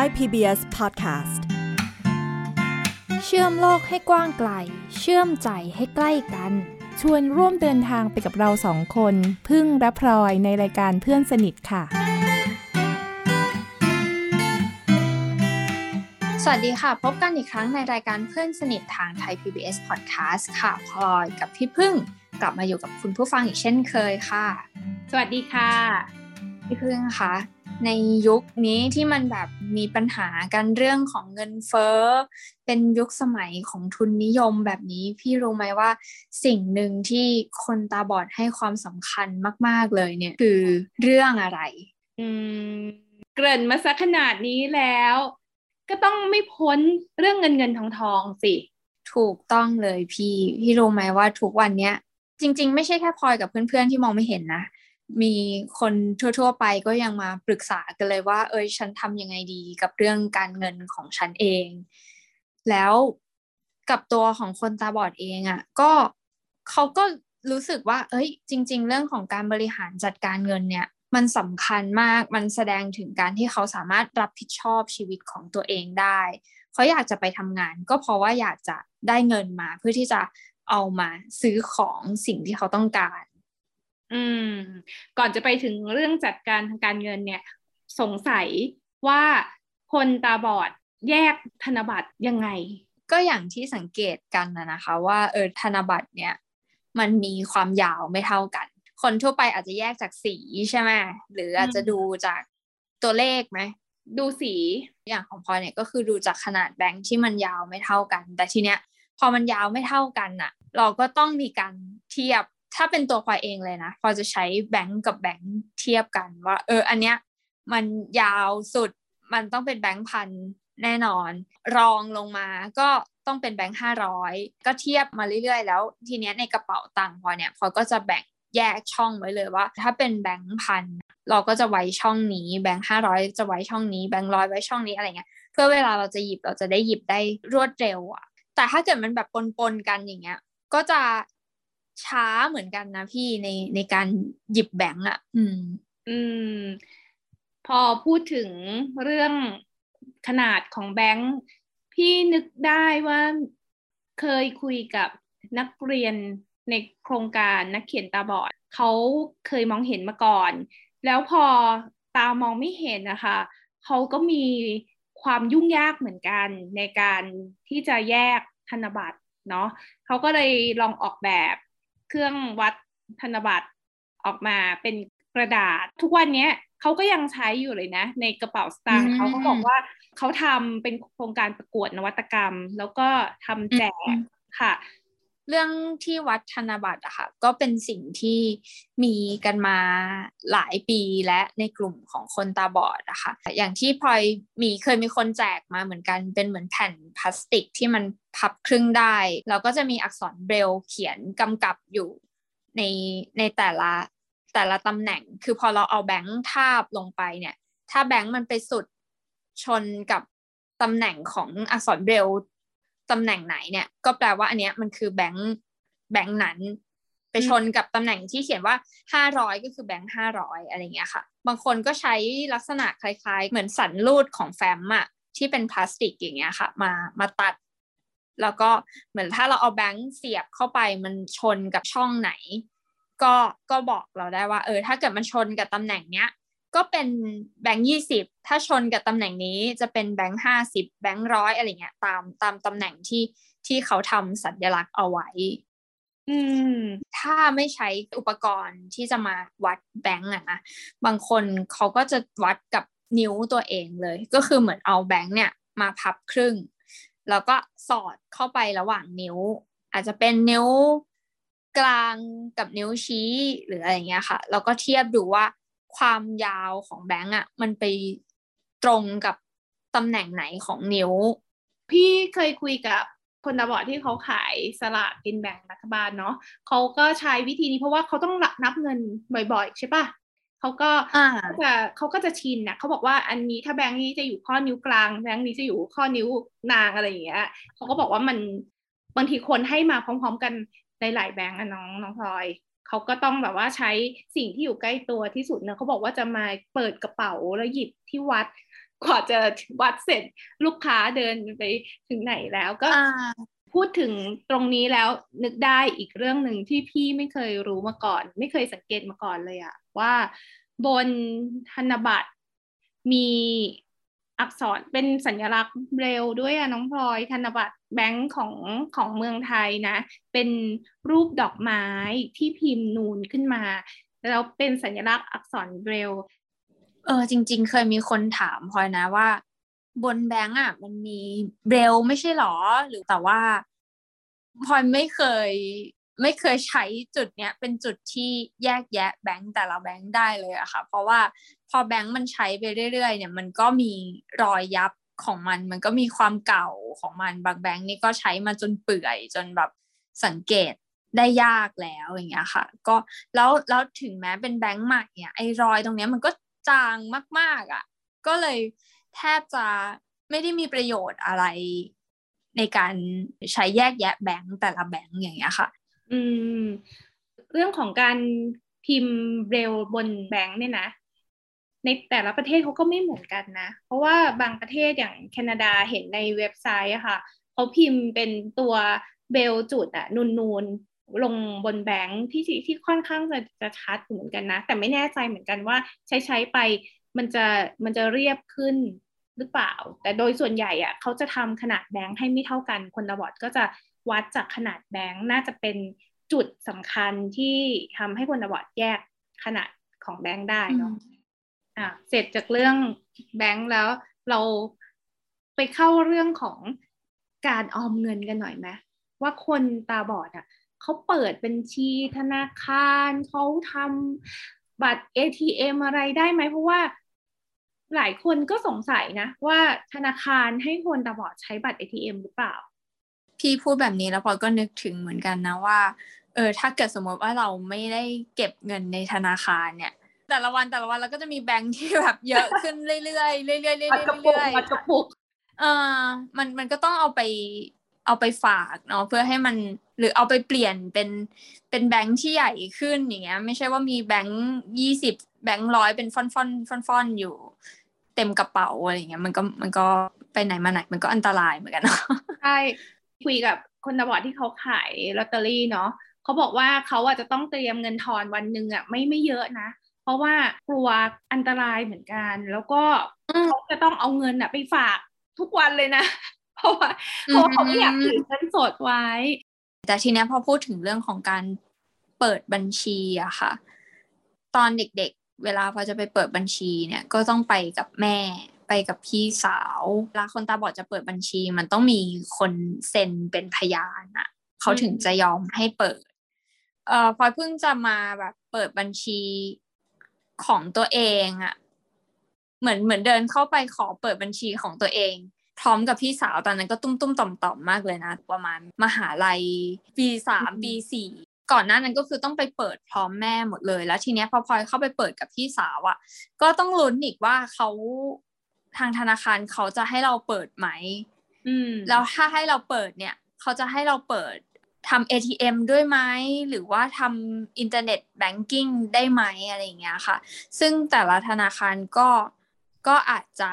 Thai PBS Podcast เชื่อมโลกให้กว้างไกลเชื่อมใจให้ใกล้กันชวนร่วมเดินทางไปกับเราสองคนพึ่งและพลอยในรายการเพื่อนสนิทค่ะสวัสดีค่ะพบกันอีกครั้งในรายการเพื่อนสนิททางไทย PBS Podcast ค่ะพลอยกับพี่พึ่งกลับมาอยู่กับคุณผู้ฟังอีกเช่นเคยค่ะสวัสดีค่ะพี่พึ่งค่ะในยุคนี้ที่มันแบบมีปัญหากันเรื่องของเงินเฟ้อเป็นยุคสมัยของทุนนิยมแบบนี้พี่รู้ไหมว่าสิ่งหนึ่งที่คนตาบอดให้ความสำคัญมากๆเลยเนี่ยคือเรื่องอะไรเกริ่นมาซะขนาดนี้แล้วก็ต้องไม่พ้นเรื่องเงินทองสิถูกต้องเลยพี่รู้ไหมว่าทุกวันเนี้ยจริงๆไม่ใช่แค่พลอยกับเพื่อนๆที่มองไม่เห็นนะมีคนทั่วๆไปก็ยังมาปรึกษากันเลยว่าฉันทำยังไงดีกับเรื่องการเงินของฉันเองแล้วกับตัวของคนตาบอดเองอ่ะก็เขาก็รู้สึกว่าจริงๆเรื่องของการบริหารจัดการเงินเนี่ยมันสำคัญมากมันแสดงถึงการที่เขาสามารถรับผิดชอบชีวิตของตัวเองได้เขาอยากจะไปทำงานก็เพราะว่าอยากจะได้เงินมาเพื่อที่จะเอามาซื้อของสิ่งที่เขาต้องการก่อนจะไปถึงเรื่องจัดการทางการเงินเนี่ยสงสัยว่าคนตาบอดแยกธนบัตรยังไงก็อย่างที่สังเกตกันนะคะว่าธนบัตรเนี่ยมันมีความยาวไม่เท่ากันคนทั่วไปอาจจะแยกจากสีใช่ไหมหรืออาจจะดูจากตัวเลขไหมดูสีอย่างของพลอยเนี่ยก็คือดูจากขนาดแบงค์ที่มันยาวไม่เท่ากันแต่ทีเนี้ยพอมันยาวไม่เท่ากันน่ะเราก็ต้องมีการเทียบถ้าเป็นตัวพลอยเองเลยนะพลอยจะใช้แบงค์กับแบงค์เทียบกันว่าอันเนี้ยมันยาวสุดมันต้องเป็นแบงค์พันแน่นอนรองลงมาก็ต้องเป็นแบงค์500ก็เทียบมาเรื่อยๆแล้วทีเนี้ยในกระเป๋าตังค์พลอยเนี่ยพลอยก็จะแบ่งแยกช่องไว้เลยว่าถ้าเป็นแบงค์พันเราก็จะไว้ช่องนี้แบงค์500จะไว้ช่องนี้แบงค์100ไว้ช่องนี้อะไรเงี้ยเพื่อเวลาเราจะหยิบเราจะได้หยิบได้รวดเร็วอ่ะแต่ถ้าเกิดมันแบบปนกันอย่างเงี้ยก็จะช้าเหมือนกันนะพี่ในการหยิบแบงค์อ่ะพอพูดถึงเรื่องขนาดของแบงค์พี่นึกได้ว่าเคยคุยกับนักเรียนในโครงการนักเขียนตาบอดเขาเคยมองเห็นมาก่อนแล้วพอตามองไม่เห็นนะคะเขาก็มีความยุ่งยากเหมือนกันในการที่จะแยกธนบัตรเนาะเขาก็เลยลองออกแบบเครื่องวัดธนบัตรออกมาเป็นกระดาษทุกวันนี้เขาก็ยังใช้อยู่เลยนะในกระเป๋าสตางค์เขาก็บอกว่าเขาทำเป็นโครงการประกวดนวัตกรรมแล้วก็ทำแจกค่ะเรื่องที่วัดธนบัตรอะค่ะก็เป็นสิ่งที่มีกันมาหลายปีและในกลุ่มของคนตาบอดอะค่ะอย่างที่พลอยเคยมีคนแจกมาเหมือนกันเป็นเหมือนแผ่นพลาสติกที่มันพับครึ่งได้แล้วก็จะมีอักษรเบรลล์เขียนกำกับอยู่ในแต่ละตำแหน่งคือพอเราเอาแบงค์ทาบลงไปเนี่ยถ้าแบงค์มันไปสุดชนกับตำแหน่งของอักษรเบรลล์ตำแหน่งไหนเนี่ยก็แปลว่าอันเนี้ยมันคือแบงค์นั้นไปชนกับตำแหน่งที่เขียนว่า500ก็คือแบงค์500อะไรเงี้ยค่ะบางคนก็ใช้ลักษณะคล้ายๆเหมือนสันรูดของแฟ้มอะที่เป็นพลาสติกอย่างเงี้ยค่ะมาตัดแล้วก็เหมือนถ้าเราเอาแบงค์เสียบเข้าไปมันชนกับช่องไหนก็บอกเราได้ว่าถ้าเกิดมันชนกับตำแหน่งเนี้ยก็เป็นแบงค์20ถ้าชนกับตำแหน่งนี้จะเป็นแบงค์50แบงค์100อะไรเงี้ยตามตำแหน่งที่เขาทำสัญลักษณ์เอาไว้ถ้าไม่ใช้อุปกรณ์ที่จะมาวัดแบงค์นะบางคนเขาก็จะวัดกับนิ้วตัวเองเลยก็คือเหมือนเอาแบงค์เนี่ยมาพับครึ่งแล้วก็สอดเข้าไประหว่างนิ้วอาจจะเป็นนิ้วกลางกับนิ้วชี้หรืออะไรเงี้ยค่ะแล้วก็เทียบดูว่าความยาวของแบงค์อ่ะมันไปตรงกับตำแหน่งไหนของนิ้วพี่เคยคุยกับคนตาบอดที่เขาขายสลากกินแบ่งรัฐบาลเนาะเขาก็ใช้วิธีนี้เพราะว่าเขาต้องนับเงินบ่อยๆใช่ป่ะเขาก็จะชินนะเขาบอกว่าอันนี้ถ้าแบงค์นี้จะอยู่ข้อนิ้วกลางแบงค์นี้จะอยู่ข้อนิ้วนางอะไรอย่างเงี้ยเขาก็บอกว่ามันบางทีคนให้มาพร้อมๆกันในหลายแบงค์อะน้องพลอยเขาก็ต้องแบบว่าใช้สิ่งที่อยู่ใกล้ตัวที่สุดนะเขาบอกว่าจะมาเปิดกระเป๋าแล้วหยิบที่วัด กว่าจะวัดเสร็จลูกค้าเดินไปถึงไหนแล้วก็พูดถึงตรงนี้แล้วนึกได้อีกเรื่องหนึ่งที่พี่ไม่เคยรู้มาก่อนไม่เคยสังเกตมาก่อนเลยอะว่าบนธนบัตรมีอักษรเป็นสัญลักษณ์เบรลล์ด้วยอะน้องพลอยธนบัตรแบงก์ของเมืองไทยนะเป็นรูปดอกไม้ที่พิมพ์นูนขึ้นมาแล้วเป็นสัญลักษณ์อักษรเบรลล์จริงๆเคยมีคนถามพลอยนะว่าบนแบงก์อ่ะมันมีเบรลล์ไม่ใช่หรอหรือแต่ว่าพลอยไม่เคยใช้จุดเนี้ยเป็นจุดที่แยกแยะแบงก์แต่ละแบงก์ได้เลยอะค่ะเพราะว่าพอแบงก์มันใช้ไปเรื่อยๆเนี่ยมันก็มีรอยยับของมันก็มีความเก่าของมันบางแบงก์นี่ก็ใช้มาจนเปื่อยจนแบบสังเกตได้ยากแล้วอย่างเงี้ยค่ะก็แล้วถึงแม้เป็นแบงก์ใหม่เนี่ยไอ้รอยตรงเนี้ยมันก็จางมากๆอ่ะก็เลยแทบจะไม่ได้มีประโยชน์อะไรในการใช้แยกแยะแบงก์แต่ละแบงก์อย่างเงี้ยค่ะเรื่องของการพิมพ์เบรลล์บนแบงก์เนี่ยนะในแต่ละประเทศเขาก็ไม่เหมือนกันนะเพราะว่าบางประเทศอย่างแคนาดาเห็นในเว็บไซต์อะค่ะเขาพิมพ์เป็นตัวเบรลล์จุดอะนูนๆลงบนแบงค์ที่ค่อนข้างจะชัดเหมือนกันนะแต่ไม่แน่ใจเหมือนกันว่าใช้ไปมันจะเรียบขึ้นหรือเปล่าแต่โดยส่วนใหญ่อ่ะเขาจะทำขนาดแบงค์ให้ไม่เท่ากันคนละบอร์ดก็จะวัดจากขนาดแบงค์น่าจะเป็นจุดสำคัญที่ทำให้คนละบอร์ดแยกขนาดของแบงค์ได้เนาะเสร็จจากเรื่องแบงค์แล้วเราไปเข้าเรื่องของการออมเงินกันหน่อยไหมว่าคนตาบอดอ่ะเขาเปิดบัญชีธนาคารเขาทำบัตร ATM อะไรได้ไหมเพราะว่าหลายคนก็สงสัยนะว่าธนาคารให้คนตาบอดใช้บัตร ATM หรือเปล่าพี่พูดแบบนี้แล้วพอก็นึกถึงเหมือนกันนะว่าถ้าเกิดสมมติว่าเราไม่ได้เก็บเงินในธนาคารเนี่ยแต่ละวันเราก็จะมีแบงค์ที่แบบเยอะขึ้นเรื่อยๆเรื่อยๆเรื่อยๆกระปุกมันก็ต้องเอาไปฝากเนาะเพื่อให้มันหรือเอาไปเปลี่ยนเป็นแบงค์ที่ใหญ่ขึ้นอย่างเงี้ยไม่ใช่ว่ามีแบงค์20แบงค์100เป็นฟ่อนๆอยู่เต็มกระเป๋าอะไรอย่างเงี้ยมันก็ไปไหนมาไหนมันก็อันตรายเหมือนกันเนาะใช่คุยกับคนตาบอดที่เขาขายลอตเตอรี่เนาะเขาบอกว่าเขาอาจจะต้องเตรียมเงินทอนวันนึงอ่ะไม่เยอะนะเพราะว่ากลัวอันตรายเหมือนกันแล้วก็เขาจะต้องเอาเงินน่ะไปฝากทุกวันเลยนะเพราะเขาไม่อยากถือเงินสดไว้แต่ทีนี้พอพูดถึงเรื่องของการเปิดบัญชีอะค่ะตอนเด็กๆเวลาพอจะไปเปิดบัญชีเนี่ยก็ต้องไปกับแม่ไปกับพี่สาวเวลาคนตาบอดจะเปิดบัญชีมันต้องมีคนเซ็นเป็นพยานอะเขาถึงจะยอมให้เปิดพอเพิ่งจะมาแบบเปิดบัญชีของตัวเองอะเหมือนเดินเข้าไปขอเปิดบัญชีของตัวเองพร้อมกับพี่สาวตอนนั้นก็ตุ้มๆต่อมๆมากเลยนะประมาณมหาลัยปี3ปี4ก่อนหน้านั้นก็คือต้องไปเปิดพร้อมแม่หมดเลยแล้วทีเนี้ยพอพลอยเข้าไปเปิดกับพี่สาวอ่ะก็ต้องลุ้นอีกว่าเขาทางธนาคารเขาจะให้เราเปิดไหมแล้วถ้าให้เราเปิดเนี่ยเขาจะให้เราเปิดทำ ATM ด้วยไหมหรือว่าทำอินเทอร์เน็ตแบงกิ้งได้ไหมอะไรอย่างเงี้ยค่ะซึ่งแต่ละธนาคารก็อาจจะ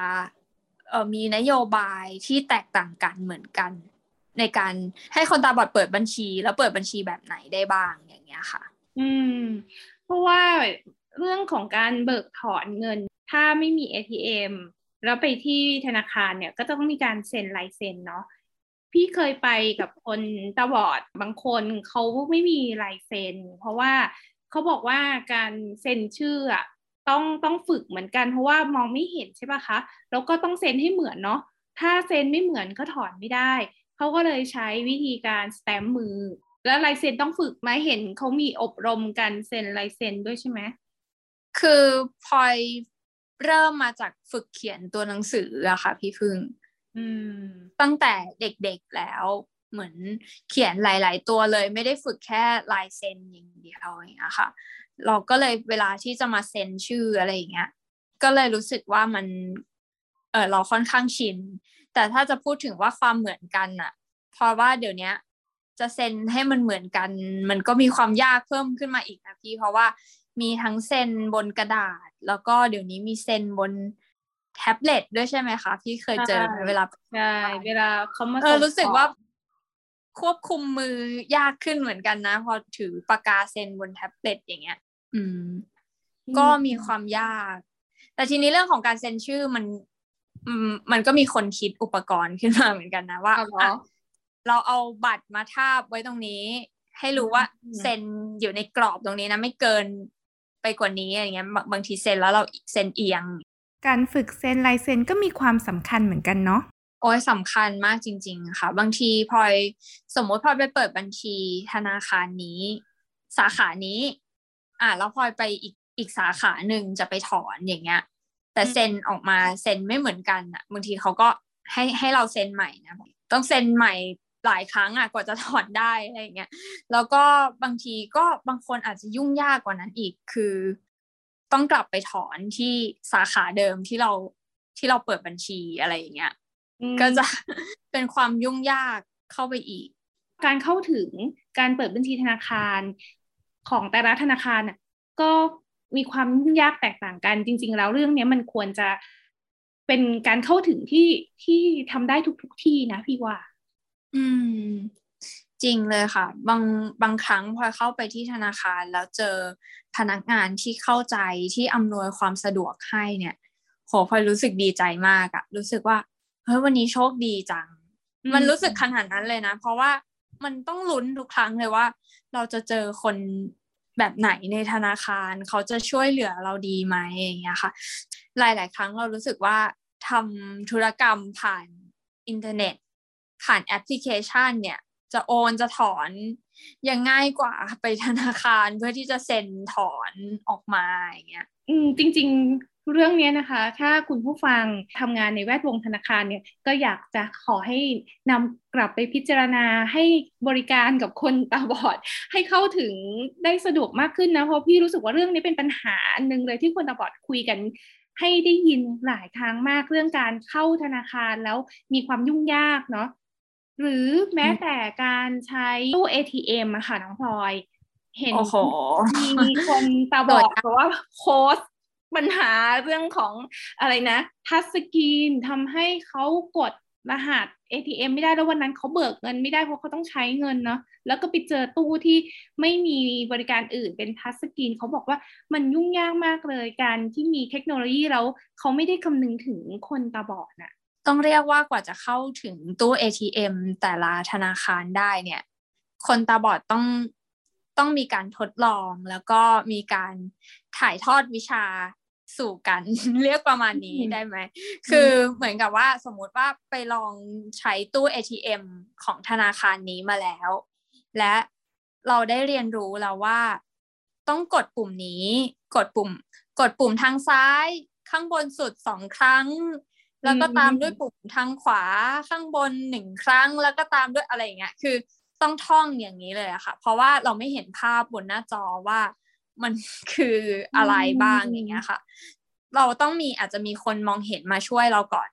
มีนโยบายที่แตกต่างกันเหมือนกันในการให้คนตาบอดเปิดบัญชีแล้วเปิดบัญชีแบบไหนได้บ้างอย่างเงี้ยค่ะเพราะว่าเรื่องของการเบิกถอนเงินถ้าไม่มี ATM แล้วไปที่ธนาคารเนี่ยก็ต้องมีการเซ็นลายเซ็นเนาะพี่เคยไปกับคนตาบอดบางคนเขาไม่มีลายเซ็นเพราะว่าเขาบอกว่าการเซ็นชื่ออะต้องฝึกเหมือนกันเพราะว่ามองไม่เห็นใช่ป่ะคะแล้วก็ต้องเซ็นให้เหมือนเนาะถ้าเซ็นไม่เหมือนก็ถอนไม่ได้เขาก็เลยใช้วิธีการสแตมป์มือแล้วลายเซ็นต้องฝึกไหมเห็นเขามีอบรมกันเซ็นลายเซ็นด้วยใช่ไหมคือพลอยเริ่มมาจากฝึกเขียนตัวหนังสืออะค่ะพี่พึ่งตั้งแต่เด็กๆแล้วเหมือนเขียนหลายๆตัวเลยไม่ได้ฝึกแค่ลายเซ็นอย่างเดียวอย่างเงี้ยค่ะเราก็เลยเวลาที่จะมาเซ็นชื่ออะไรอย่างเงี้ยก็เลยรู้สึกว่ามันเราค่อนข้างชินแต่ถ้าจะพูดถึงว่าความเหมือนกันน่ะเพราะว่าเดี๋ยวนี้จะเซ็นให้มันเหมือนกันมันก็มีความยากเพิ่มขึ้นมาอีกนะพี่เพราะว่ามีทั้งเซ็นบนกระดาษแล้วก็เดี๋ยวนี้มีเซ็นบน แท็บเล็ตด้วยใช่ไหมคะที่เคยเจอเวลาใช่เวลาเขามารู้สึกว่าควบคุมมือยากขึ้นเหมือนกันนะพอถือปากกาเซ็นบนแท็บเล็ตอย่างเงี้ยก็มีความยากแต่ทีนี้เรื่องของการเซ็นชื่อมันก็มีคนคิดอุปกรณ์ขึ้นมาเหมือนกันนะว่าเราเอาบัตรมาทาบไว้ตรงนี้ให้รู้ว่าเซ็นอยู่ในกรอบตรงนี้นะไม่เกินไปกว่านี้อะไรเงี้ยบางทีเซ็นแล้วเราเซ็นเอียงการฝึกเซ็นลายเซ็นก็มีความสำคัญเหมือนกันเนาะโอ้ยสำคัญมากจริงๆค่ะบางทีพลอยสมมติพลอยไปเปิดบัญชีธนาคารนี้สาขานี้แล้วพลอยไปอีกสาขาหนึ่งจะไปถอนอย่างเงี้ยแต่เซ็นออกมาเซ็นไม่เหมือนกันอ่ะบางทีเขาก็ให้เราเซ็นใหม่นะต้องเซ็นใหม่หลายครั้งอ่ะกว่าจะถอนได้อะไรอย่างเงี้ยแล้วก็บางทีก็บางคนอาจจะยุ่งยากกว่านั้นอีกคือต้องกลับไปถอนที่สาขาเดิมที่เราเปิดบัญชีอะไรอย่างเงี้ยก็จะเป็นความยุ่งยากเข้าไปอีกการเข้าถึงการเปิดบัญชีธนาคารของแต่ละธนาคารน่ะก็มีความยุ่งยากแตกต่างกันจริงๆแล้วเรื่องนี้มันควรจะเป็นการเข้าถึงที่ทำได้ทุกที่นะพี่ว่าจริงเลยค่ะบางครั้งพอเข้าไปที่ธนาคารแล้วเจอพนักงานที่เข้าใจที่อำนวยความสะดวกให้เนี่ยโหพอรู้สึกดีใจมากอะรู้สึกว่าเฮ้ยวันนี้โชคดีจังมันรู้สึกขนาดนั้นเลยนะเพราะว่ามันต้องลุ้นทุกครั้งเลยว่าเราจะเจอคนแบบไหนในธนาคารเขาจะช่วยเหลือเราดีไหมอย่างเงี้ยค่ะหลายๆครั้งเรารู้สึกว่าทำธุรกรรมผ่านอินเทอร์เน็ตผ่านแอปพลิเคชันเนี่ยจะโอนจะถอนยังง่ายกว่าไปธนาคารเพื่อที่จะเซ็นถอนออกมาอย่างเงี้ยจริงๆเรื่องนี้นะคะถ้าคุณผู้ฟังทำงานในแวดวงธนาคารเนี่ยก็อยากจะขอให้นำกลับไปพิจารณาให้บริการกับคนตาบอดให้เข้าถึงได้สะดวกมากขึ้นนะเพราะพี่รู้สึกว่าเรื่องนี้เป็นปัญหาอันนึงเลยที่คนตาบอดคุยกันให้ได้ยินหลายทางมากเรื่องการเข้าธนาคารแล้วมีความยุ่งยากเนาะหรือแม้แต่การใช้ตู้ ATM อะค่ะน้องพลอยเห็นมีคนตาบอดเพราะว่าโพสต์ปัญหาเรื่องของอะไรนะทัชสกรีนทำให้เขากดรหัส ATM ไม่ได้แล้ววันนั้นเขาเบิกเงินไม่ได้เพราะเขาต้องใช้เงินเนาะแล้วก็ไปเจอตู้ที่ไม่มีบริการอื่นเป็นทัชสกรีนเขาบอกว่ามันยุ่งยากมากเลยการที่มีเทคโนโลยีแล้วเขาไม่ได้คำนึงถึงคนตาบอดน่ะต้องเรียกว่ากว่าจะเข้าถึงตู้ ATM แต่ละธนาคารได้เนี่ยคนตาบอดต้องมีการทดลองแล้วก็มีการถ่ายทอดวิชาสู่กัน เรียกประมาณนี้ได้ไหม คือเหมือนกับว่าสมมติว่าไปลองใช้ตู้ ATM ของธนาคารนี้มาแล้วและเราได้เรียนรู้แล้วว่าต้องกดปุ่มนี้กดปุ่มทางซ้ายข้างบนสุด2ครั้งแล้วก็ตามด้วยปุ่มทางขวาข้างบน1ครั้งแล้วก็ตามด้วยอะไรอย่างเงี้ยคือต้องท่องอย่างนี้เลยอะค่ะเพราะว่าเราไม่เห็นภาพบนหน้าจอว่ามันคืออะไรบ้างอย่างเงี้ยค่ะเราต้องมีอาจจะมีคนมองเห็นมาช่วยเราก่อน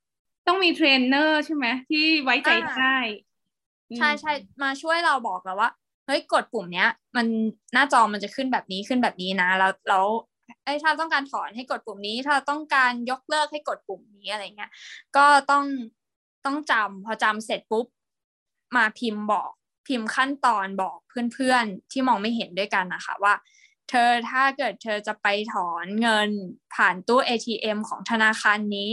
ต้องมีเทรนเนอร์ใช่ไหมที่ไว้ใจได้ใช่มาช่วยเราบอกเราว่าเฮ้ยกดปุ่มเนี้ยมันหน้าจอมันจะขึ้นแบบนี้นะแล้วถ้าต้องการถอนให้กดปุ่มนี้ถ้าต้องการยกเลิกให้กดปุ่มนี้อะไรเงี้ยก็ต้องจำพอจำเสร็จปุ๊บมาพิมพ์ขั้นตอนบอกเพื่อนๆที่มองไม่เห็นด้วยกันนะคะว่าเธอถ้าเกิดเธอจะไปถอนเงินผ่านตู้ ATM ของธนาคารนี้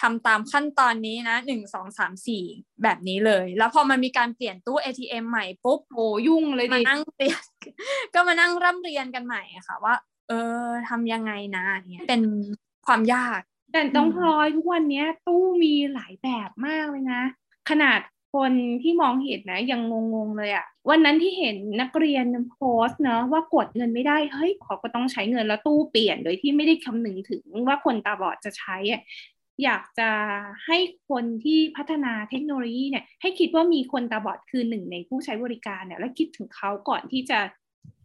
ทำตามขั้นตอนนี้นะ1 2 3 4แบบนี้เลยแล้วพอมันมีการเปลี่ยนตู้ ATM ใหม่ปุ๊บโหยุ่งเลยดิมานั่งร่ำเรียนกันใหม่ค่ะว่าทำยังไงนะเนี่ยเป็นความยากแต่ต้องพลอยทุกวันนี้ตู้มีหลายแบบมากเลยนะขนาดคนที่มองเห็นนะยังงงๆเลยอะวันนั้นที่เห็นนักเรียนโพสต์เนาะว่ากดเงินไม่ได้เฮ้ยเขาก็ต้องใช้เงินแล้วตู้เปลี่ยนโดยที่ไม่ได้คำนึงถึงว่าคนตาบอดจะใช้อะอยากจะให้คนที่พัฒนาเทคโนโลยีเนี่ยให้คิดว่ามีคนตาบอดคือหนึ่งในผู้ใช้บริการเนี่ยและคิดถึงเขาก่อนที่จะ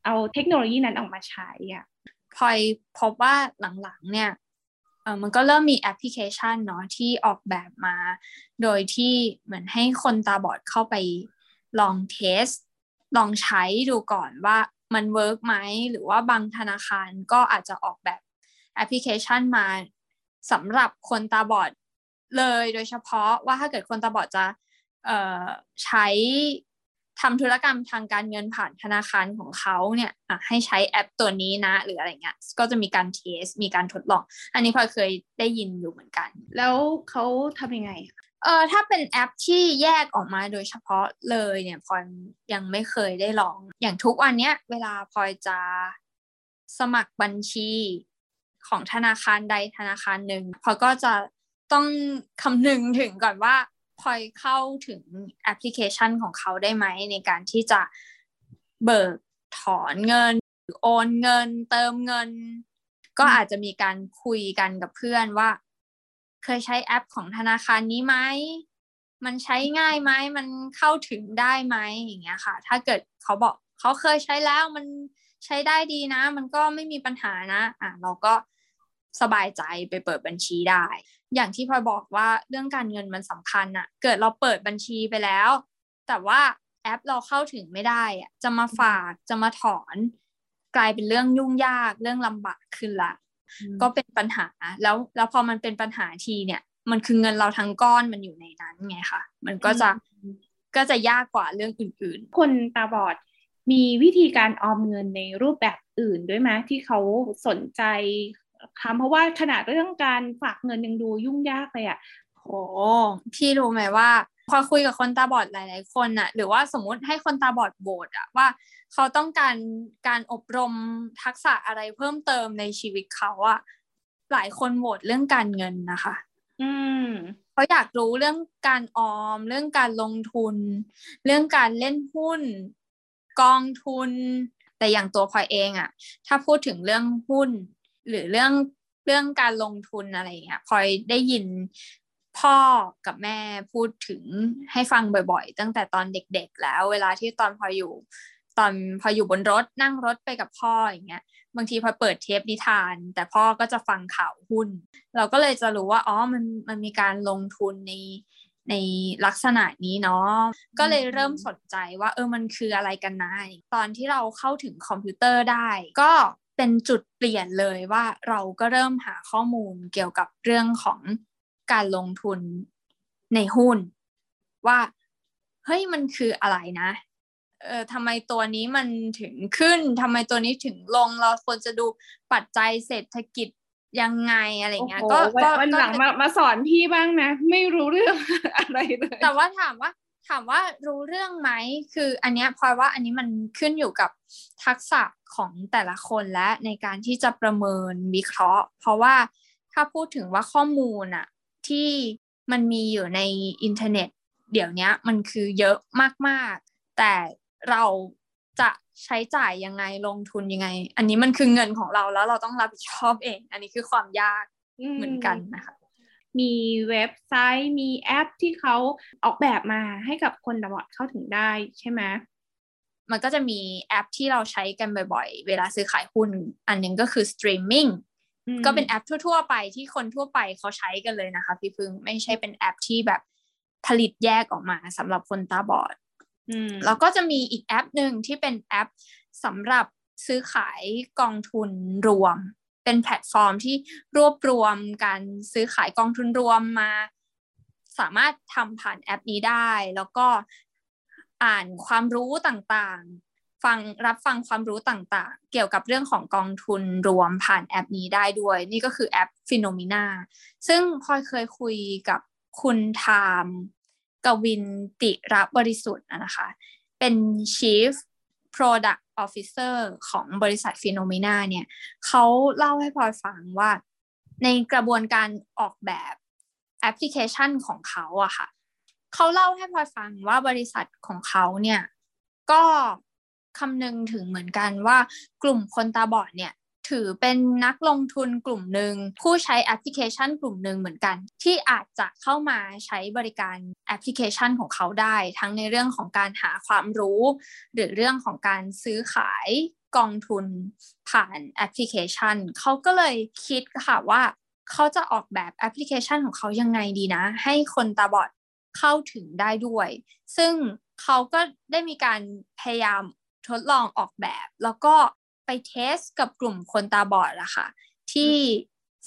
เอาเทคโนโลยีนั้นออกมาใช้อะพลอยพบว่าหลังๆเนี่ยมันก็เริ่มมีแอปพลิเคชันเนาะที่ออกแบบมาโดยที่เหมือนให้คนตาบอดเข้าไปลองเทสลองใช้ดูก่อนว่ามันเวิร์กไหมหรือว่าบางธนาคารก็อาจจะออกแบบแอปพลิเคชันมา สำหรับคนตาบอดเลยโดยเฉพาะว่าถ้าเกิดคนตาบอดจะใช้ทำธุรกรรมทางการเงินผ่านธนาคารของเขาเนี่ยให้ใช้แอปตัวนี้นะหรืออะไรเงี้ยก็จะมีการเทสมีการทดลองอันนี้พลอยเคยได้ยินอยู่เหมือนกันแล้วเขาทำยังไงถ้าเป็นแอปที่แยกออกมาโดยเฉพาะเลยเนี่ยพลอยยังไม่เคยได้ลองอย่างทุกวันเนี้ยเวลาพลอยจะสมัครบัญชีของธนาคารใดธนาคารหนึ่งพลอยก็จะต้องคำนึงถึงก่อนว่าพลอยเข้าถึงแอปพลิเคชันของเขาได้ไหมในการที่จะเบิกถอนเงินโอนเงินเติมเงินก็อาจจะมีการคุยกันกับเพื่อนว่าเคยใช้แอปของธนาคารนี้ไหมมันใช้ง่ายไหมมันเข้าถึงได้ไหมอย่างเงี้ยค่ะถ้าเกิดเขาบอกเขาเคยใช้แล้วมันใช้ได้ดีนะมันก็ไม่มีปัญหานะเราก็สบายใจไปเปิดบัญชีได้อย่างที่พลอยบอกว่าเรื่องการเงินมันสำคัญอะเกิดเราเปิดบัญชีไปแล้วแต่ว่าแอปเราเข้าถึงไม่ได้อะจะมาฝากจะมาถอนกลายเป็นเรื่องยุ่งยากเรื่องลำบากขึ้นละก็เป็นปัญหาแล้วพอมันเป็นปัญหาทีเนี่ยมันคือเงินเราทั้งก้อนมันอยู่ในนั้นไงค่ะมันก็จะยากกว่าเรื่องอื่นๆคนตาบอดมีวิธีการออมเงินในรูปแบบอื่นด้วยไหมที่เขาสนใจทำเพราะว่าขนาดเรื่องการฝากเงินยังดูยุ่งยากเลยอ่ะโอ้พี่รู้ไหมว่าพอคุยกับคนตาบอดหลายๆคนน่ะหรือว่าสมมติให้คนตาบอดโบสถ์อ่ะว่าเขาต้องการการอบรมทักษะอะไรเพิ่มเติมในชีวิตเขาอ่ะหลายคนโบสถ์เรื่องการเงินนะคะเขาอยากรู้เรื่องการออมเรื่องการลงทุนเรื่องการเล่นหุ้นกองทุนแต่อย่างตัวพลอยเองอ่ะถ้าพูดถึงเรื่องหุ้นหรือเรื่องการลงทุนอะไรอย่างเงี้ยพลอยได้ยินพ่อกับแม่พูดถึงให้ฟังบ่อยๆตั้งแต่ตอนเด็กๆแล้วเวลาที่ตอนพลอยอยู่บนรถนั่งรถไปกับพ่ออย่างเงี้ยบางทีพลอยเปิดเทปนิทานแต่พ่อก็จะฟังข่าวหุ้นเราก็เลยจะรู้ว่าอ๋อมันมีการลงทุนในลักษณะนี้เนาะก็เลยเริ่มสนใจว่ามันคืออะไรกันนะตอนที่เราเข้าถึงคอมพิวเตอร์ได้ก็เป็นจุดเปลี่ยนเลยว่าเราก็เริ่มหาข้อมูลเกี่ยวกับเรื่องของการลงทุนในหุ้นว่าเฮ้ยมันคืออะไรนะทำไมตัวนี้มันถึงขึ้นทำไมตัวนี้ถึงลงเราควรจะดูปัจจัยเศรษฐกิจยังไงอะไรเงี้ยก็วันหลังมาสอนพี่บ้างนะไม่รู้เรื่องอะไรเลยแต่ว่าถามว่ารู้เรื่องไหมคืออันเนี้ยพลอยว่าอันนี้มันขึ้นอยู่กับทักษะของแต่ละคนและในการที่จะประเมินวิเคราะห์เพราะว่าถ้าพูดถึงว่าข้อมูลอะที่มันมีอยู่ในอินเทอร์เน็ตเดี๋ยวนี้มันคือเยอะมากๆแต่เราจะใช้จ่ายยังไงลงทุนยังไงอันนี้มันคือเงินของเราแล้วเราต้องรับผิดชอบเองอันนี้คือความยากเหมือนกันนะคะมีเว็บไซต์มีแอปที่เขาออกแบบมาให้กับคนตาบอดเข้าถึงได้ใช่ไหมมันก็จะมีแอปที่เราใช้กันบ่อยๆเวลาซื้อขายหุ้นอันนึงก็คือสตรีมมิ่งก็เป็นแอปทั่วๆไปที่คนทั่วไปเขาใช้กันเลยนะคะพี่พึ่งไม่ใช่เป็นแอปที่แบบผลิตแยกออกมาสำหรับคนตาบอดแล้วก็จะมีอีกแอปนึงที่เป็นแอปสำหรับซื้อขายกองทุนรวมเป็นแพลตฟอร์มที่รวบรวมการซื้อขายกองทุนรวมมาสามารถทำผ่านแอปนี้ได้แล้วก็อ่านความรู้ต่างๆรับฟังความรู้ต่างๆเกี่ยวกับเรื่องของกองทุนรวมผ่านแอปนี้ได้ด้วยนี่ก็คือแอป Phenomena ซึ่งพลอยเคยคุยกับคุณทามกวินติระบริสุทธิ์นะคะเป็น Chief Product Officer ของบริษัท Phenomena เนี่ยเขาเล่าให้พลอยฟังว่าในกระบวนการออกแบบแอปพลิเคชันของเขาอะค่ะเขาเล่าให้พลอยฟังว่าบริษัทของเขาเนี่ยก็คำนึงถึงเหมือนกันว่ากลุ่มคนตาบอดเนี่ยถือเป็นนักลงทุนกลุ่มหนึ่งผู้ใช้แอปพลิเคชันกลุ่มหนึ่งเหมือนกันที่อาจจะเข้ามาใช้บริการแอปพลิเคชันของเขาได้ทั้งในเรื่องของการหาความรู้หรือเรื่องของการซื้อขายกองทุนผ่านแอปพลิเคชันเขาก็เลยคิดค่ะว่าเขาจะออกแบบแอปพลิเคชันของเขายังไงดีนะให้คนตาบอดเข้าถึงได้ด้วยซึ่งเขาก็ได้มีการพยายามทดลองออกแบบแล้วก็ไปเทสกับกลุ่มคนตาบอดอะค่ะที่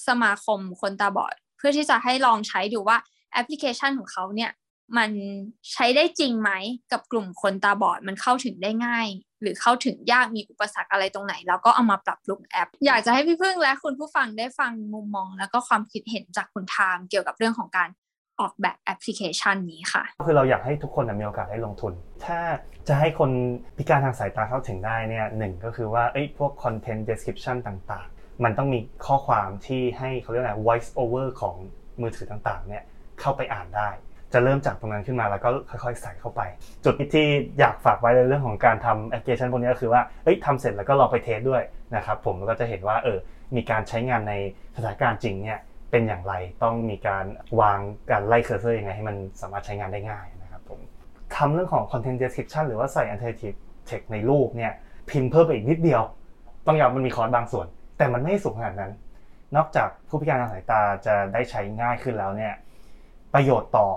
สมาคมคนตาบอดเพื่อที่จะให้ลองใช้ดูว่าแอปพลิเคชันของเขาเนี่ยมันใช้ได้จริงไหมกับกลุ่มคนตาบอดมันเข้าถึงได้ง่ายหรือเข้าถึงยากมีอุปสรรคอะไรตรงไหนแล้วก็เอามาปรับปรุงแอปอยากจะให้พี่พึ่งและคุณผู้ฟังได้ฟังมุมมองแล้วก็ความคิดเห็นจากคุณทามเกี่ยวกับเรื่องของการออกแบบแอปพลิเคชันนี้ค่ะก็คือเราอยากให้ทุกคนมีโอกาสได้ลงทุนถ้าจะให้คนพิการทางสายตาเข้าถึงได้เนี่ย1ก็คือว่าพวกคอนเทนต์ description ต่างๆมันต้องมีข้อความที่ให้เขาเรียกอะไร voice over ของมือถือต่างๆเนี่ยเข้าไปอ่านได้จะเริ่มจากตรงนั้นขึ้นมาแล้วก็ค่อยๆใส่เข้าไปจุดที่อยากฝากไว้ในเรื่องของการทำแอปพลิเคชันพวกนี้ก็คือว่าทำเสร็จแล้วก็ลองไปเทสด้วยนะครับผมแล้วก็จะเห็นว่ามีการใช้งานในสถานการณ์จริงเนี่ยเป็นอย่างไรต้องมีการวางการไล่เคอร์เซอร์ยังไงให้มันสามารถใช้งานได้ง่ายนะครับผมทำเรื่องของ content description หรือว่าใส่ alternative text ในรูปเนี่ยพิมพ์เพิ่มไปอีกนิดเดียวต้องยอมมันมีคอร์สบางส่วนแต่มันไม่สูงขนาดนั้นนอกจากผู้พิการทางสายตาจะได้ใช้ง่ายขึ้นแล้วเนี่ยประโยชน์ต่อ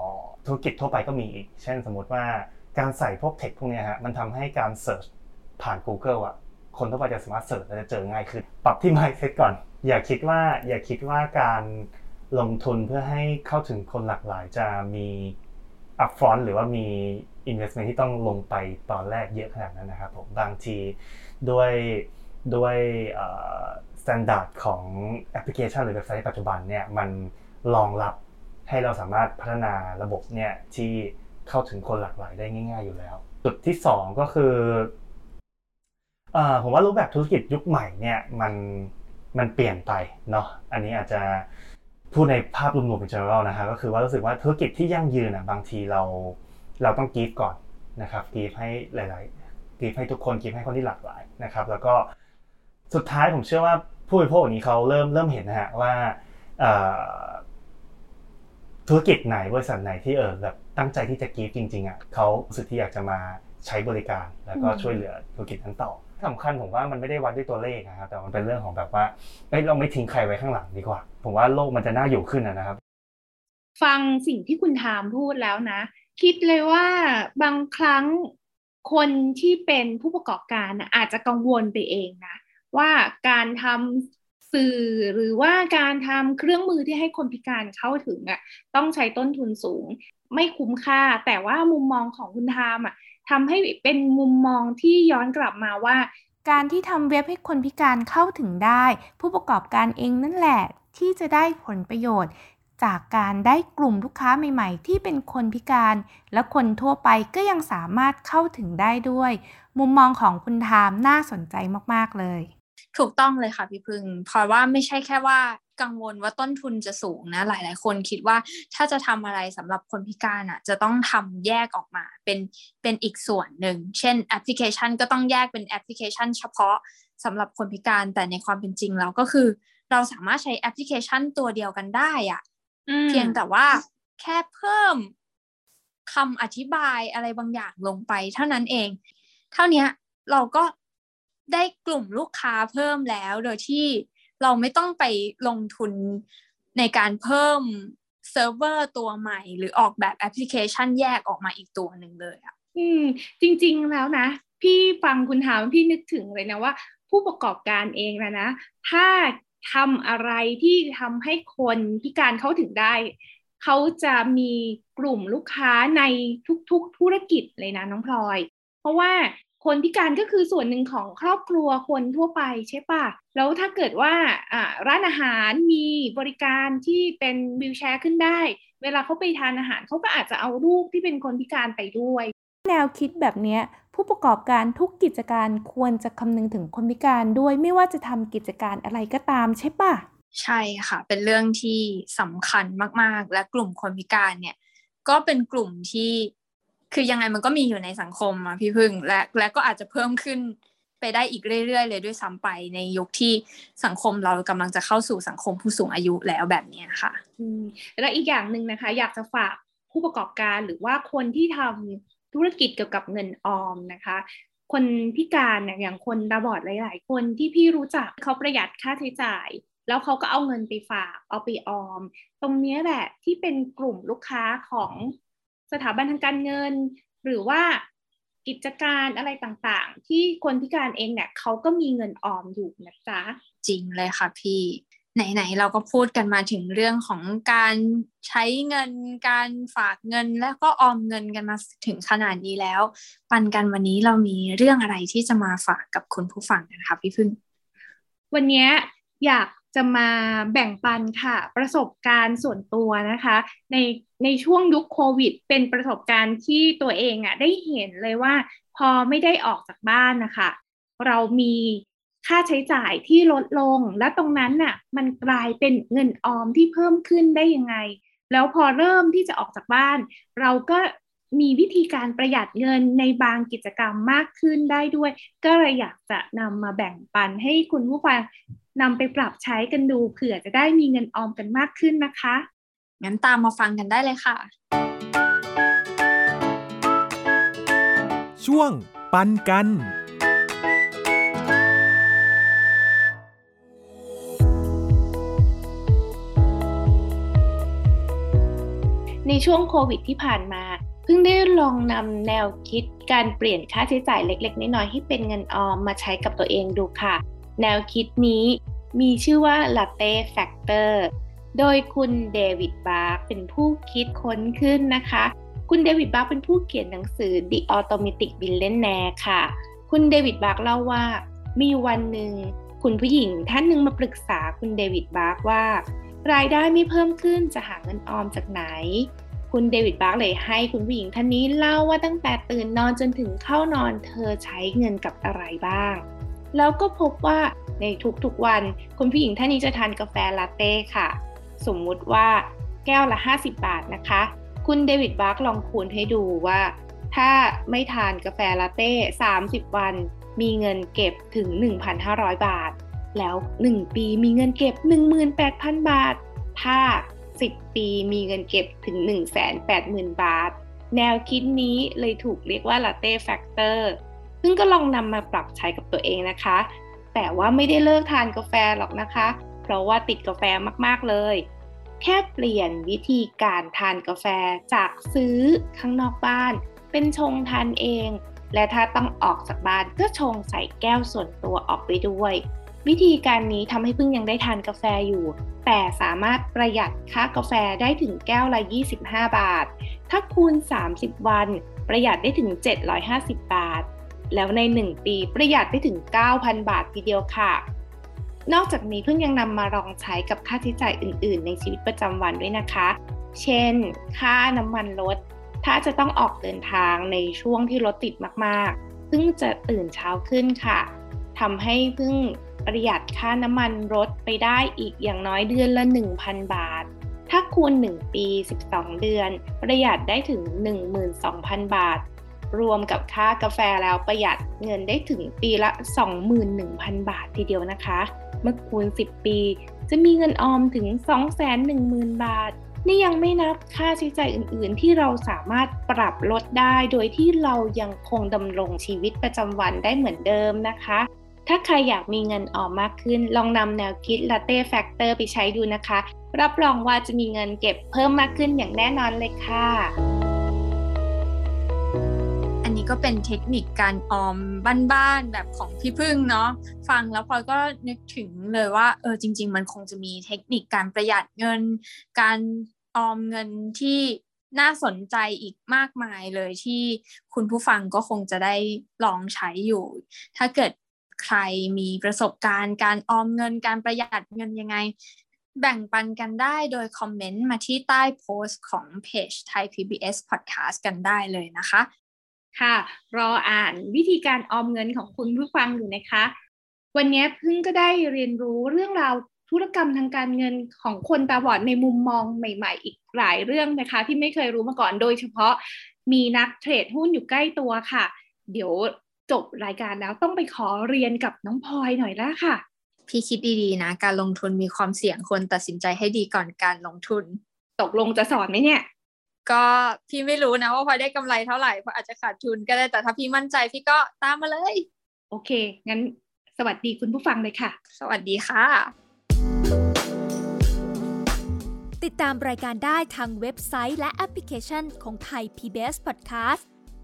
ธุรกิจทั่วไปก็มีอีกเช่นสมมติว่าการใส่พวก text พวกนี้ฮะมันทำให้การ search ผ่าน Google อ่ะคนทั่วไปจะสามารถ search และจะเจอง่ายขึ้นปรับที่ mindset ก่อนอย่าคิดว่าการลงทุนเพื่อให้เข้าถึงคนหลากหลายจะมี upfront หรือว่ามี investment ที่ต้องลงไปตอนแรกเยอะขนาดนั้นนะครับผมบางทีด้วยstandard ของแอปพลิเคชันหรือเว็บไซต์ปัจจุบันเนี่ยมันรองรับให้เราสามารถพัฒนาระบบเนี่ยที่เข้าถึงคนหลากหลายได้ง่ายๆอยู่แล้วจุดที่2ก็คือผมว่ารูปแบบธุรกิจยุคใหม่เนี่ยมันเปลี่ยนไปเนาะอันนี้อาจจะพูดในภาพรวมๆเป็น general นะฮะก็คือว่ารู้สึกว่าธุรกิจที่ยั่งยืนบางทีเราต้องกีฟก่อนนะครับกีฟให้หลายๆกีฟให้ทุกคนกีฟให้คนที่หลากหลายนะครับแล้วก็สุดท้ายผมเชื่อว่าผู้บริโภคนี้เขาเริ่มเห็นนะฮะว่าธุรกิจไหนบริษัทไหนที่แบบตั้งใจที่จะกีฟจริงๆเขารู้สึกที่อยากจะมาใช้บริการแล้วก็ช่วยเหลือธุรกิจนั้นต่อสำคัญผมว่ามันไม่ได้วัดด้วยตัวเลขนะครับแต่มันเป็นเรื่องของแบบว่าเราไม่ทิ้งใครไว้ข้างหลังดีกว่าผมว่าโลกมันจะน่าอยู่ขึ้นนะครับฟังสิ่งที่คุณทามพูดแล้วนะคิดเลยว่าบางครั้งคนที่เป็นผู้ประกอบการอาจจะกังวลไปเองนะว่าการทำสื่อหรือว่าการทำเครื่องมือที่ให้คนพิการเข้าถึงต้องใช้ต้นทุนสูงไม่คุ้มค่าแต่ว่ามุมมองของคุณทามทำให้เป็นมุมมองที่ย้อนกลับมาว่าการที่ทำเว็บให้คนพิการเข้าถึงได้ผู้ประกอบการเองนั่นแหละที่จะได้ผลประโยชน์จากการได้กลุ่มลูกค้าใหม่ๆที่เป็นคนพิการและคนทั่วไปก็ยังสามารถเข้าถึงได้ด้วยมุมมองของคุณทามน่าสนใจมากๆเลยถูกต้องเลยค่ะพี่พึ่งเพราะว่าไม่ใช่แค่ว่ากังวลว่าต้นทุนจะสูงนะหลายๆคนคิดว่าถ้าจะทำอะไรสำหรับคนพิการจะต้องทำแยกออกมาเป็นอีกส่วนหนึ่งเช่นแอปพลิเคชันก็ต้องแยกเป็นแอปพลิเคชันเฉพาะสำหรับคนพิการแต่ในความเป็นจริงแล้วก็คือเราสามารถใช้แอปพลิเคชันตัวเดียวกันได้เพียงแต่ว่าแค่เพิ่มคำอธิบายอะไรบางอย่างลงไปเท่านั้นเองเท่านี้เราก็ได้กลุ่มลูกค้าเพิ่มแล้วโดยที่เราไม่ต้องไปลงทุนในการเพิ่มเซิร์ฟเวอร์ตัวใหม่หรือออกแบบแอปพลิเคชันแยกออกมาอีกตัวหนึ่งเลยจริงๆแล้วนะพี่ฟังคุณถามพี่นึกถึงเลยนะว่าผู้ประกอบการเองนะถ้าทำอะไรที่ทำให้คนพิการเข้าถึงได้เขาจะมีกลุ่มลูกค้าในทุกๆธุรกิจเลยนะน้องพลอยเพราะว่าคนพิการก็คือส่วนหนึ่งของครอบครัวคนทั่วไปใช่ป่ะแล้วถ้าเกิดว่าร้านอาหารมีบริการที่เป็นวีลแชร์ขึ้นได้เวลาเขาไปทานอาหารเขาก็อาจจะเอาลูกที่เป็นคนพิการไปด้วยแนวคิดแบบนี้ผู้ประกอบการทุกกิจการควรจะคำนึงถึงคนพิการด้วยไม่ว่าจะทำกิจการอะไรก็ตามใช่ป่ะใช่ค่ะเป็นเรื่องที่สำคัญมากๆและกลุ่มคนพิการเนี่ยก็เป็นกลุ่มที่คือยังไงมันก็มีอยู่ในสังคมพี่พึ่งและก็อาจจะเพิ่มขึ้นไปได้อีกเรื่อยๆเลยด้วยซ้ำไปในยุคที่สังคมเรากำลังจะเข้าสู่สังคมผู้สูงอายุแล้วแบบนี้ค่ะและอีกอย่างนึงนะคะอยากจะฝากผู้ประกอบการหรือว่าคนที่ทำธุรกิจเกี่ยวกับเงินออมนะคะคนพิการอย่างคนตาบอดหลายๆคนที่พี่รู้จักเขาประหยัดค่าใช้จ่ายแล้วเขาก็เอาเงินไปฝากเอาไปออมตรงนี้แหละที่เป็นกลุ่มลูกค้าของสถาบันทางการเงินหรือว่ากิจการอะไรต่างๆที่คนพิการเองเขาก็มีเงินออมอยู่นะจ๊ะจริงเลยค่ะพี่ ไหนๆเราก็พูดกันมาถึงเรื่องของการใช้เงินการฝากเงินแล้วก็ออมเงินกันมาถึงขนาดนี้แล้วปันกันวันนี้เรามีเรื่องอะไรที่จะมาฝากกับคุณผู้ฟังกันคะพี่พึ่งวันนี้อยากจะมาแบ่งปันค่ะประสบการณ์ส่วนตัวนะคะในช่วงยุคโควิดเป็นประสบการณ์ที่ตัวเองได้เห็นเลยว่าพอไม่ได้ออกจากบ้านนะคะเรามีค่าใช้จ่ายที่ลดลงและตรงนั้นน่ะมันกลายเป็นเงินออมที่เพิ่มขึ้นได้ยังไงแล้วพอเริ่มที่จะออกจากบ้านเราก็มีวิธีการประหยัดเงินในบางกิจกรรมมากขึ้นได้ด้วยก็เลยอยากจะนำมาแบ่งปันให้คุณผู้ฟังนำไปปรับใช้กันดูเผื่อจะได้มีเงินออมกันมากขึ้นนะคะงั้นตามมาฟังกันได้เลยค่ะช่วงปันกันในช่วงโควิดที่ผ่านมาเพิ่งได้ลองนำแนวคิดการเปลี่ยนค่าใช้จ่ายเล็กๆน้อยๆให้เป็นเงินออมมาใช้กับตัวเองดูค่ะแนวคิดนี้มีชื่อว่า Latte Factor โดยคุณเดวิดบาร์กเป็นผู้คิดค้นขึ้นนะคะคุณเดวิดบาร์กเป็นผู้เขียนหนังสือ The Automatic Billionaire ค่ะคุณเดวิดบาร์กเล่าว่ามีวันหนึ่งคุณผู้หญิงท่านหนึ่งมาปรึกษาคุณเดวิดบาร์กว่ารายได้ไม่เพิ่มขึ้นจะหาเงินออมจากไหนคุณเดวิดบาร์กเลยให้คุณผู้หญิงท่านนี้เล่าว่าตั้งแต่ตื่นนอนจนถึงเข้านอนเธอใช้เงินกับอะไรบ้างแล้วก็พบว่าในทุกๆวันคุณผู้หญิงท่านนี้จะทานกาแฟลาเต้ค่ะสมมุติว่าแก้วละ50 บาทนะคะคุณเดวิดบาร์กลองคูณให้ดูว่าถ้าไม่ทานกาแฟลาเต้30 วันมีเงินเก็บถึง 1,500 บาทแล้ว1 ปีมีเงินเก็บ 18,000 บาทถ้า10 ปีมีเงินเก็บถึง 180,000 บาทแนวคิดนี้เลยถูกเรียกว่าลาเต้แฟกเตอร์ซึ่งก็ลองนำมาปรับใช้กับตัวเองนะคะแต่ว่าไม่ได้เลิกทานกาแฟหรอกนะคะเพราะว่าติดกาแฟมากๆเลยแค่เปลี่ยนวิธีการทานกาแฟจากซื้อข้างนอกบ้านเป็นชงทานเองและถ้าต้องออกจากบ้านก็ชงใส่แก้วส่วนตัวออกไปด้วยวิธีการนี้ทำให้พึ่งยังได้ทานกาแฟอยู่แต่สามารถประหยัดค่ากาแฟได้ถึงแก้วละ25 บาทถ้าคูณ30 วันประหยัดได้ถึง750 บาทแล้วใน1 ปีประหยัดได้ถึง 9,000 บาททีเดียวค่ะนอกจากนี้เพิ่งยังนำมาลองใช้กับค่าใช้จ่ายอื่นๆในชีวิตประจำวันด้วยนะคะเช่นค่าน้ำมันรถถ้าจะต้องออกเดินทางในช่วงที่รถติดมากๆซึ่งจะตื่นเช้าขึ้นค่ะทำให้เพิ่งประหยัดค่าน้ำมันรถไปได้อีกอย่างน้อยเดือนละ 1,000 บาทถ้าคูณ1 ปี 12 เดือนประหยัดได้ถึง 12,000 บาทรวมกับค่ากาแฟแล้วประหยัดเงินได้ถึงปีละ 21,000 บาททีเดียวนะคะเมื่อคูณ10 ปีจะมีเงินออมถึง 210,000 บาทนี่ยังไม่นับค่าใช้จ่ายอื่นๆที่เราสามารถปรับลดได้โดยที่เรายังคงดำรงชีวิตประจำวันได้เหมือนเดิมนะคะถ้าใครอยากมีเงินออมมากขึ้นลองนำแนวคิด Latte Factor ไปใช้ดูนะคะรับรองว่าจะมีเงินเก็บเพิ่มมากขึ้นอย่างแน่นอนเลยค่ะก็เป็นเทคนิคการออมบ้านๆแบบของพี่พึ่งเนาะฟังแล้วพลอยก็นึกถึงเลยว่าจริงๆมันคงจะมีเทคนิคการประหยัดเงินการออมเงินที่น่าสนใจอีกมากมายเลยที่คุณผู้ฟังก็คงจะได้ลองใช้อยู่ถ้าเกิดใครมีประสบการณ์การออมเงินการประหยัดเงินยังไงแบ่งปันกันได้โดยคอมเมนต์มาที่ใต้โพสต์ของเพจ Thai PBS Podcast กันได้เลยนะคะค่ะรออ่านวิธีการออมเงินของคุณผู้ฟังอยู่นะคะวันนี้พึ่งก็ได้เรียนรู้เรื่องราวธุรกรรมทางการเงินของคนตาบอดในมุมมองใหม่ๆอีกหลายเรื่องนะคะที่ไม่เคยรู้มาก่อนโดยเฉพาะมีนักเทรดหุ้นอยู่ใกล้ตัวค่ะเดี๋ยวจบรายการแล้วต้องไปขอเรียนกับน้องพลอยหน่อยละค่ะพี่คิดดีๆนะการลงทุนมีความเสี่ยงควรตัดสินใจให้ดีก่อนการลงทุนตกลงจะสอนไหมเนี่ยก็พี่ไม่รู้นะว่าพลอยได้กำไรเท่าไหร่พลอยอาจจะขาดทุนก็ได้แต่ถ้าพี่มั่นใจพี่ก็ตามมาเลยโอเคงั้นสวัสดีคุณผู้ฟังเลยค่ะสวัสดีค่ะติดตามรายการได้ทางเว็บไซต์และแอปพลิเคชันของไทย PBS Podcast